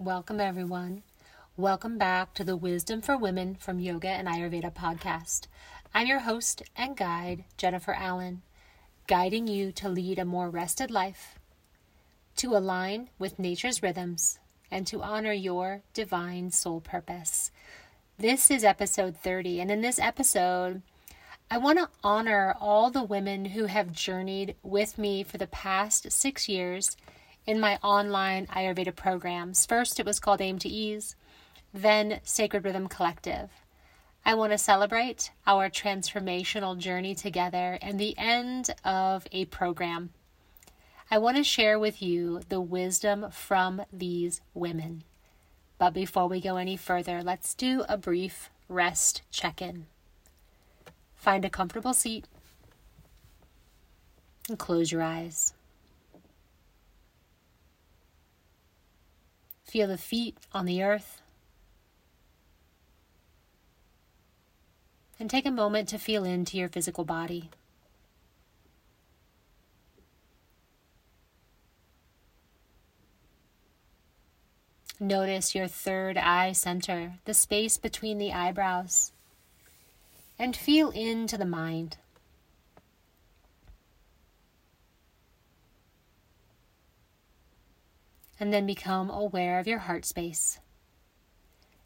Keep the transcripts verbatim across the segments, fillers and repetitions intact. Welcome, everyone. Welcome back to the Wisdom for Women from Yoga and Ayurveda podcast. I'm your host and guide, Jennifer Allen, guiding you to lead a more rested life, to align with nature's rhythms, and to honor your divine soul purpose. This is episode thirty, and in this episode, I want to honor all the women who have journeyed with me for the past six years in my online Ayurveda programs. First, it was called Aim to Ease, then Sacred Rhythm Collective. I want to celebrate our transformational journey together and the end of a program. I want to share with you the wisdom from these women. But before we go any further, let's do a brief rest check-in. Find a comfortable seat and close your eyes. Feel the feet on the earth. And take a moment to feel into your physical body. Notice your third eye center, the space between the eyebrows, and feel into the mind. And then become aware of your heart space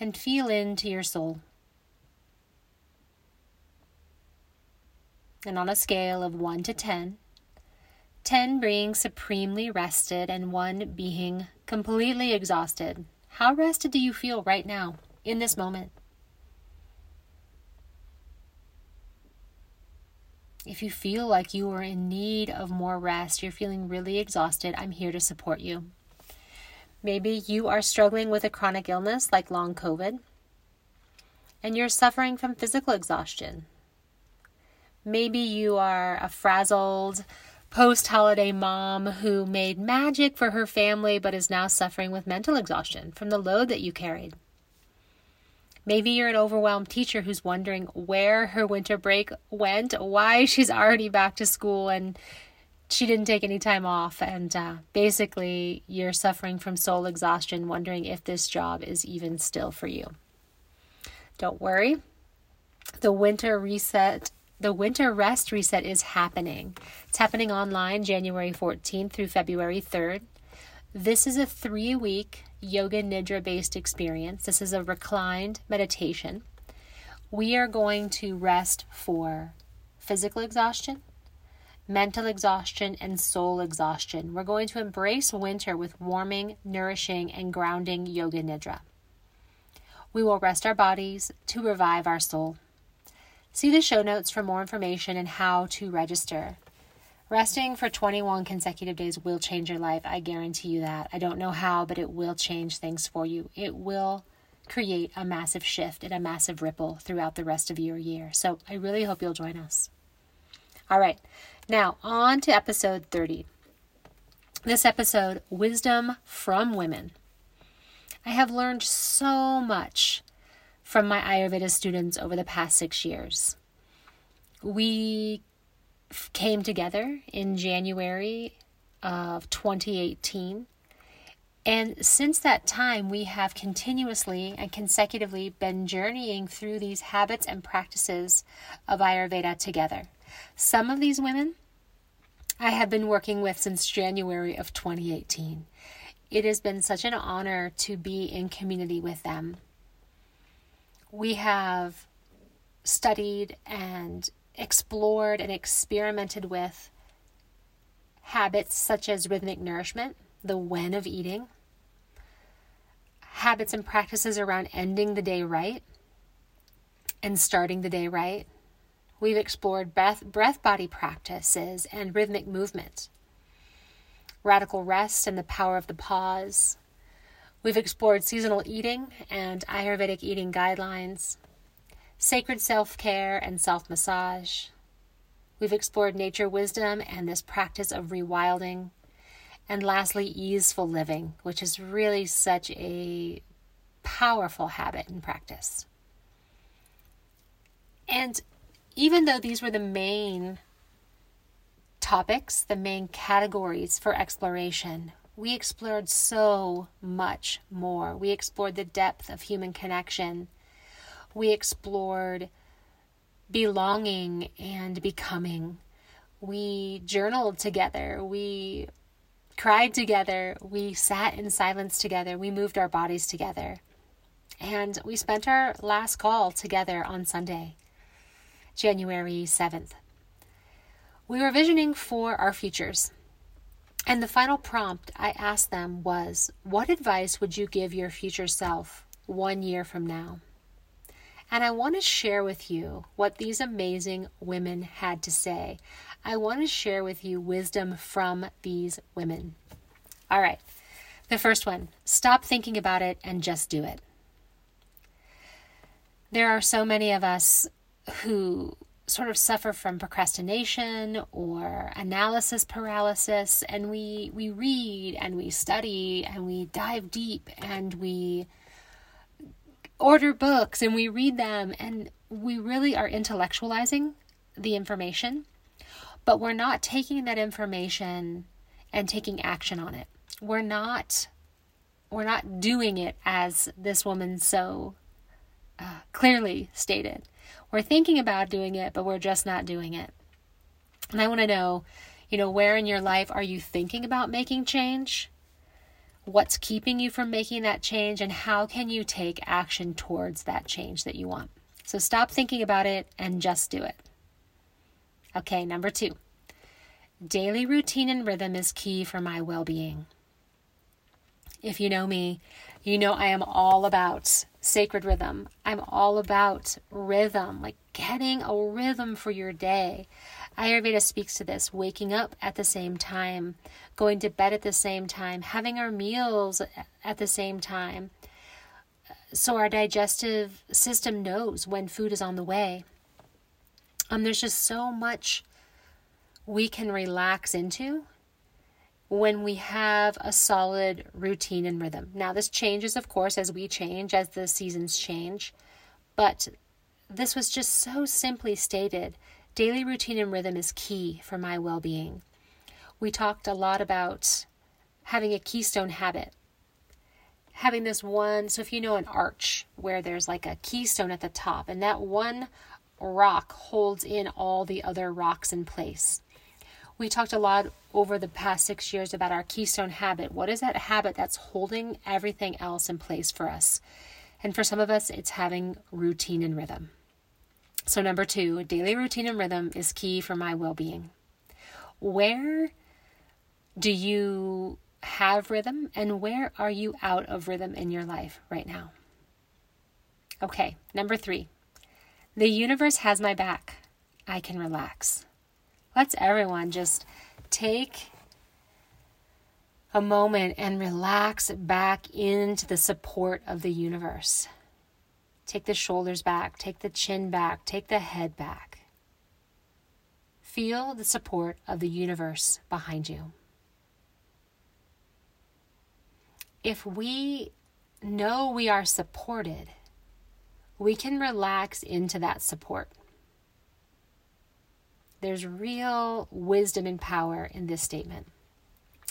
and feel into your soul. And on a scale of one to ten, ten being supremely rested and one being completely exhausted, how rested do you feel right now in this moment? If you feel like you are in need of more rest, you're feeling really exhausted, I'm here to support you. Maybe you are struggling with a chronic illness like long COVID, and you're suffering from physical exhaustion. Maybe you are a frazzled post-holiday mom who made magic for her family but is now suffering with mental exhaustion from the load that you carried. Maybe you're an overwhelmed teacher who's wondering where her winter break went, why she's already back to school, and she didn't take any time off, and uh, basically you're suffering from soul exhaustion, wondering if this job is even still for you. Don't worry. The winter reset, the winter rest reset is happening. It's happening online January fourteenth through February third. This is a three-week yoga nidra-based experience. This is a reclined meditation. We are going to rest for physical exhaustion, mental exhaustion, and soul exhaustion. We're going to embrace winter with warming, nourishing, and grounding yoga nidra. We will rest our bodies to revive our soul. See the show notes for more information and how to register. Resting for twenty-one consecutive days will change your life. I guarantee you that. I don't know how, but it will change things for you. It will create a massive shift and a massive ripple throughout the rest of your year. So I really hope you'll join us. All right, now on to episode thirty. This episode, Wisdom from Women. I have learned so much from my Ayurveda students over the past six years. We came together in January of twenty eighteen. And since that time, we have continuously and consecutively been journeying through these habits and practices of Ayurveda together. Some of these women I have been working with since January of twenty eighteen. It has been such an honor to be in community with them. We have studied and explored and experimented with habits such as rhythmic nourishment, the when of eating, habits and practices around ending the day right and starting the day right. We've explored breath, breath body practices and rhythmic movement, radical rest and the power of the pause. We've explored seasonal eating and Ayurvedic eating guidelines, sacred self-care and self-massage. We've explored nature wisdom and this practice of rewilding. And lastly, easeful living, which is really such a powerful habit and practice. And even though these were the main topics, the main categories for exploration, we explored so much more. We explored the depth of human connection. We explored belonging and becoming. We journaled together. We cried together. We sat in silence together. We moved our bodies together. And we spent our last call together on Sunday, January seventh. We were visioning for our futures. And the final prompt I asked them was, what advice would you give your future self one year from now? And I want to share with you what these amazing women had to say. I want to share with you wisdom from these women. All right. The first one, stop thinking about it and just do it. There are so many of us who sort of suffer from procrastination or analysis paralysis, and we, we read and we study and we dive deep and we order books and we read them, and we really are intellectualizing the information, but we're not taking that information and taking action on it. We're not, we're not doing it as this woman so uh, clearly stated. We're thinking about doing it, but we're just not doing it. And I want to know, you know, where in your life are you thinking about making change? What's keeping you from making that change, and how can you take action towards that change that you want? So stop thinking about it and just do it. Okay, number two. Daily routine and rhythm is key for my well-being. If you know me, you know I am all about sacred rhythm. I'm all about rhythm, like getting a rhythm for your day. Ayurveda speaks to this, waking up at the same time, going to bed at the same time, having our meals at the same time. So our digestive system knows when food is on the way. Um, there's just so much we can relax into when we have a solid routine and rhythm. Now, this changes, of course, as we change, as the seasons change, but this was just so simply stated. Daily routine and rhythm is key for my well-being. We talked a lot about having a keystone habit, having this one, so if you know an arch where there's like a keystone at the top, and that one rock holds in all the other rocks in place. We talked a lot over the past six years about our keystone habit. What is that habit that's holding everything else in place for us? And for some of us, it's having routine and rhythm. So number two, daily routine and rhythm is key for my well-being. Where do you have rhythm, and where are you out of rhythm in your life right now? Okay, number three, the universe has my back. I can relax. Let's everyone just take a moment and relax back into the support of the universe. Take the shoulders back, take the chin back, take the head back. Feel the support of the universe behind you. If we know we are supported, we can relax into that support. There's real wisdom and power in this statement.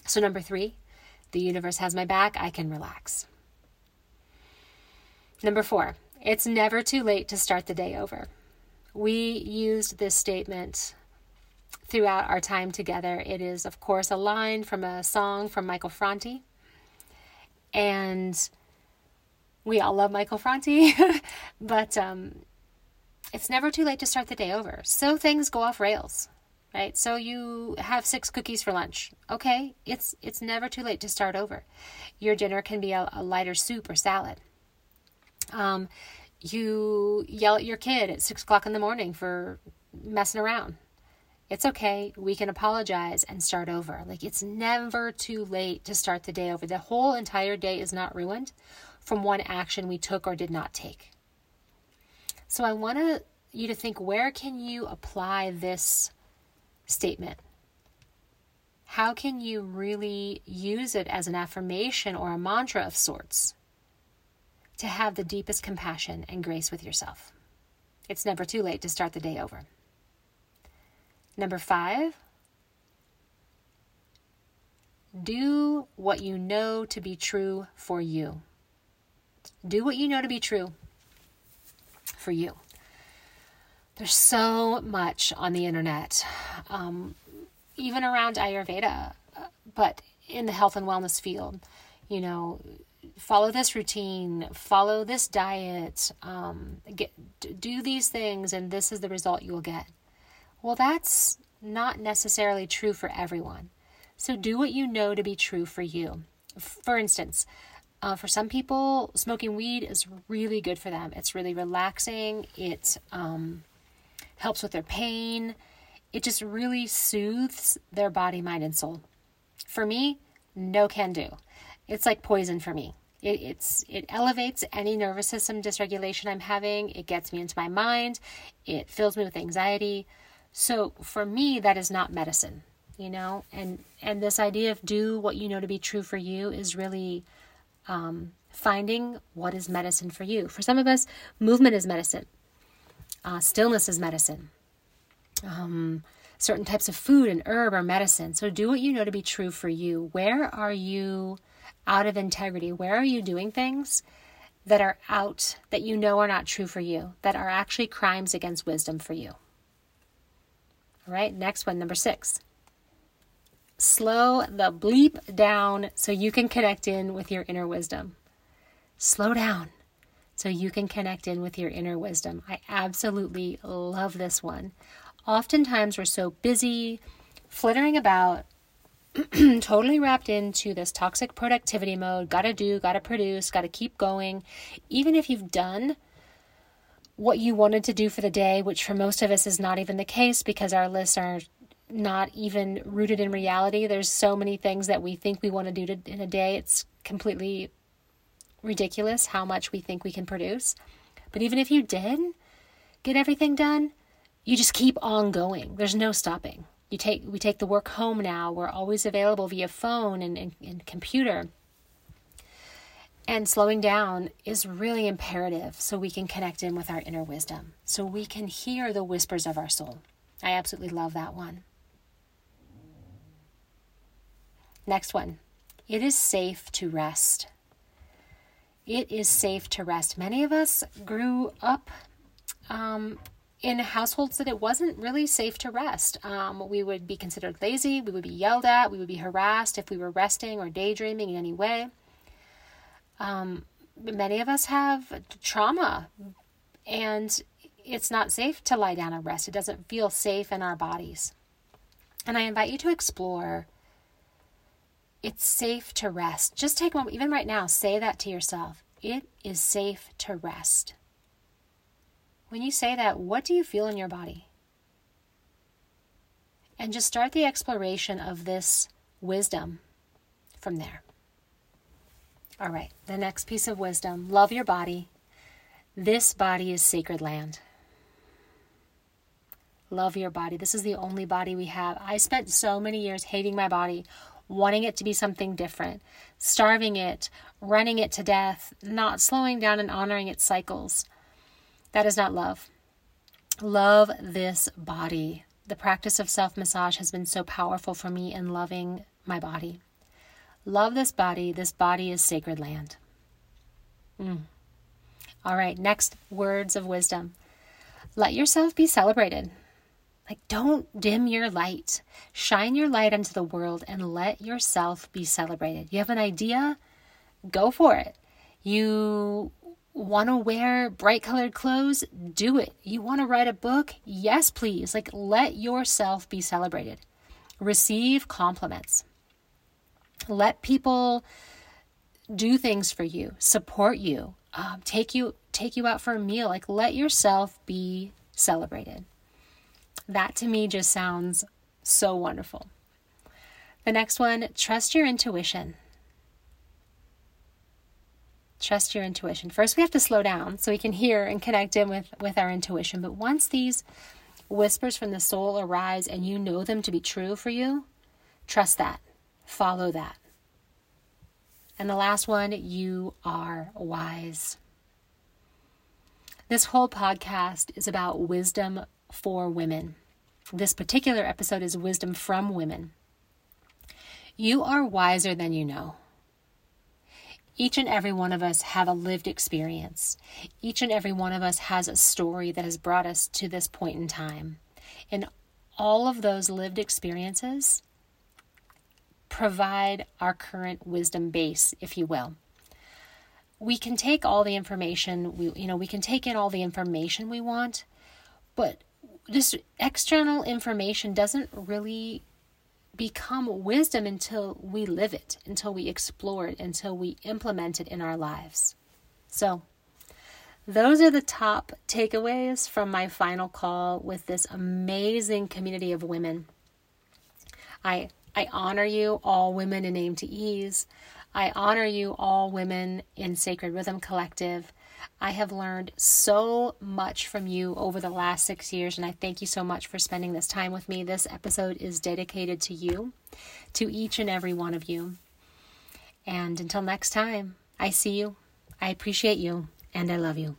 So number three, the universe has my back. I can relax. Number four, it's never too late to start the day over. We used this statement throughout our time together. It is, of course, a line from a song from Michael Franti. And we all love Michael Franti, but um it's never too late to start the day over. So things go off rails, right? So you have six cookies for lunch. Okay, it's it's never too late to start over. Your dinner can be a, a lighter soup or salad. Um, you yell at your kid at six o'clock in the morning for messing around. It's okay. We can apologize and start over. Like, it's never too late to start the day over. The whole entire day is not ruined from one action we took or did not take. So I want to, you to think, where can you apply this statement? How can you really use it as an affirmation or a mantra of sorts to have the deepest compassion and grace with yourself? It's never too late to start the day over. Number five, Do what you know to be true for you. Do what you know to be true for you. There's so much on the internet, um, even around Ayurveda, but in the health and wellness field, you know, follow this routine, follow this diet, um, get, do these things, and this is the result you will get. Well, that's not necessarily true for everyone. So do what you know to be true for you. For instance, Uh, for some people, smoking weed is really good for them. It's really relaxing. It um, helps with their pain. It just really soothes their body, mind, and soul. For me, no can do. It's like poison for me. It, it's it elevates any nervous system dysregulation I'm having. It gets me into my mind. It fills me with anxiety. So for me, that is not medicine, you know? And, and this idea of do what you know to be true for you is really... Um, finding what is medicine for you. For some of us, movement is medicine. Uh, stillness is medicine. Um, certain types of food and herb are medicine. So do what you know to be true for you. Where are you out of integrity? Where are you doing things that are out, that you know are not true for you, that are actually crimes against wisdom for you? All right, next one, number six. Slow the bleep down so you can connect in with your inner wisdom. Slow down so you can connect in with your inner wisdom. I absolutely love this one. Oftentimes we're so busy, flittering about, totally wrapped into this toxic productivity mode. Gotta do, gotta produce, gotta keep going. Even if you've done what you wanted to do for the day, which for most of us is not even the case because our lists are not even rooted in reality. There's so many things that we think we want to do in a day. It's completely ridiculous how much we think we can produce. But even if you did get everything done, you just keep on going. There's no stopping. You take, we take the work home now. We're always available via phone and, and, and computer. And slowing down is really imperative so we can connect in with our inner wisdom, so we can hear the whispers of our soul. I absolutely love that one. Next one, it is safe to rest. It is safe to rest. Many of us grew up um, in households that it wasn't really safe to rest. Um, we would be considered lazy. We would be yelled at. We would be harassed if we were resting or daydreaming in any way. Um, many of us have trauma, and it's not safe to lie down and rest. It doesn't feel safe in our bodies. And I invite you to explore. It's safe to rest. Just take a moment, even right now, say that to yourself. It is safe to rest. When you say that, what do you feel in your body? And just start the exploration of this wisdom from there. All right, the next piece of wisdom, love your body. This body is sacred land. Love your body. This is the only body we have. I spent so many years hating my body, wanting it to be something different, starving it, running it to death, not slowing down and honoring its cycles. That is not love. Love this body. The practice of self-massage has been so powerful for me in loving my body. Love this body. This body is sacred land. Mm. All right, next, words of wisdom. Let yourself be celebrated. Like, don't dim your light. Shine your light into the world and let yourself be celebrated. You have an idea? Go for it. You want to wear bright colored clothes? Do it. You want to write a book? Yes, please. Like, let yourself be celebrated. Receive compliments. Let people do things for you, support you, um, take you, take you out for a meal. Like, let yourself be celebrated. That to me just sounds so wonderful. The next one, trust your intuition. Trust your intuition. First, we have to slow down so we can hear and connect in with, with our intuition. But once these whispers from the soul arise and you know them to be true for you, trust that. Follow that. And the last one, you are wise. This whole podcast is about wisdom for women. This particular episode is wisdom from women. You are wiser than you know. Each and every one of us have a lived experience. Each and every one of us has a story that has brought us to this point in time. And all of those lived experiences provide our current wisdom base, if you will. We can take all the information, we, you know, we can take in all the information we want, but this external information doesn't really become wisdom until we live it, until we explore it, until we implement it in our lives. So those are the top takeaways from my final call with this amazing community of women. I I honor you, all women in Aim to Ease. I honor you, all women in Sacred Rhythm Collective. I have learned so much from you over the last six years, and I thank you so much for spending this time with me. This episode is dedicated to you, to each and every one of you. And until next time, I see you, I appreciate you, and I love you.